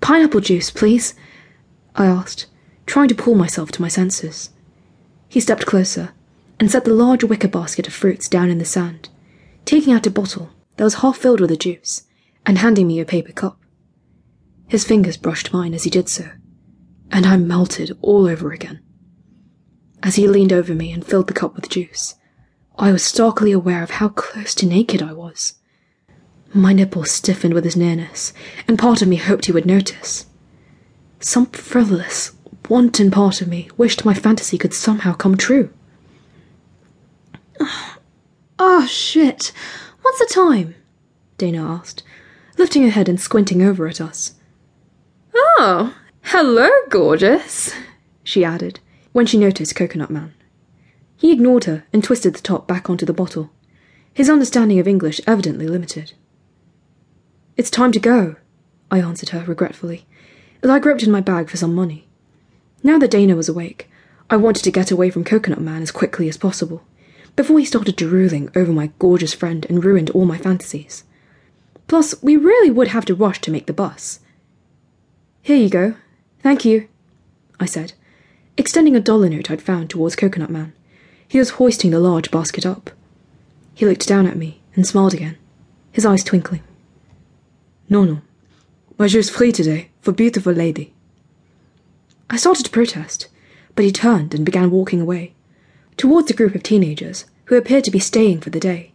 Pineapple juice, please, I asked, trying to pull myself to my senses. He stepped closer and set the large wicker basket of fruits down in the sand, taking out a bottle that was half filled with the juice and handing me a paper cup. His fingers brushed mine as he did so, and I melted all over again. As he leaned over me and filled the cup with juice, I was starkly aware of how close to naked I was. My nipples stiffened with his nearness, and part of me hoped he would notice. Some frivolous, wanton part of me wished my fantasy could somehow come true. Oh, shit. What's the time? Dana asked, lifting her head and squinting over at us. Oh, hello, gorgeous, she added, when she noticed Coconut Man. He ignored her and twisted the top back onto the bottle, his understanding of English evidently limited. It's time to go, I answered her regretfully, as I groped in my bag for some money. Now that Dana was awake, I wanted to get away from Coconut Man as quickly as possible, before he started drooling over my gorgeous friend and ruined all my fantasies. Plus, we really would have to rush to make the bus. Here you go. Thank you, I said, extending a $1 note I'd found towards Coconut Man. He was hoisting the large basket up. He looked down at me and smiled again, his eyes twinkling. No. My jeu's free today, for beautiful lady. I started to protest, but he turned and began walking away, towards a group of teenagers who appeared to be staying for the day.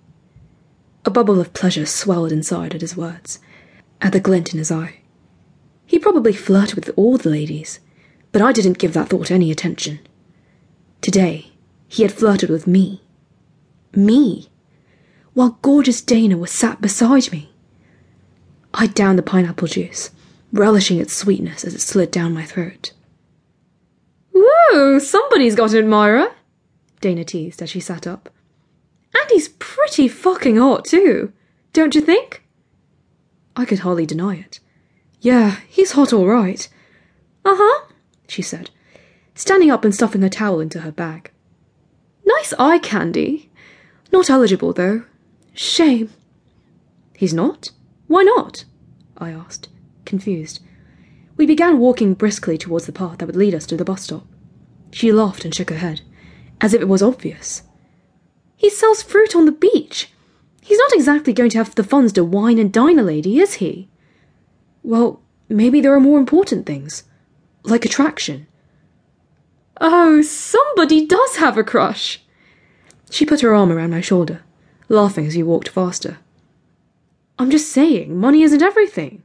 A bubble of pleasure swelled inside at his words, at the glint in his eye. He probably flirted with all the ladies, but I didn't give that thought any attention. Today, he had flirted with me. Me, while gorgeous Dana was sat beside me. I downed the pineapple juice, relishing its sweetness as it slid down my throat. Whoa, somebody's got an admirer, Dana teased as she sat up. And he's pretty fucking hot too, don't you think? I could hardly deny it. Yeah, he's hot all right. Uh-huh, she said, standing up and stuffing her towel into her bag. Nice eye candy. Not eligible, though. Shame. He's not? Why not? I asked, confused. We began walking briskly towards the path that would lead us to the bus stop. She laughed and shook her head, as if it was obvious. He sells fruit on the beach. He's not exactly going to have the funds to wine and dine a lady, is he? Well, maybe there are more important things, like attraction. Oh, somebody does have a crush. She put her arm around my shoulder, laughing as we walked faster. I'm just saying, money isn't everything.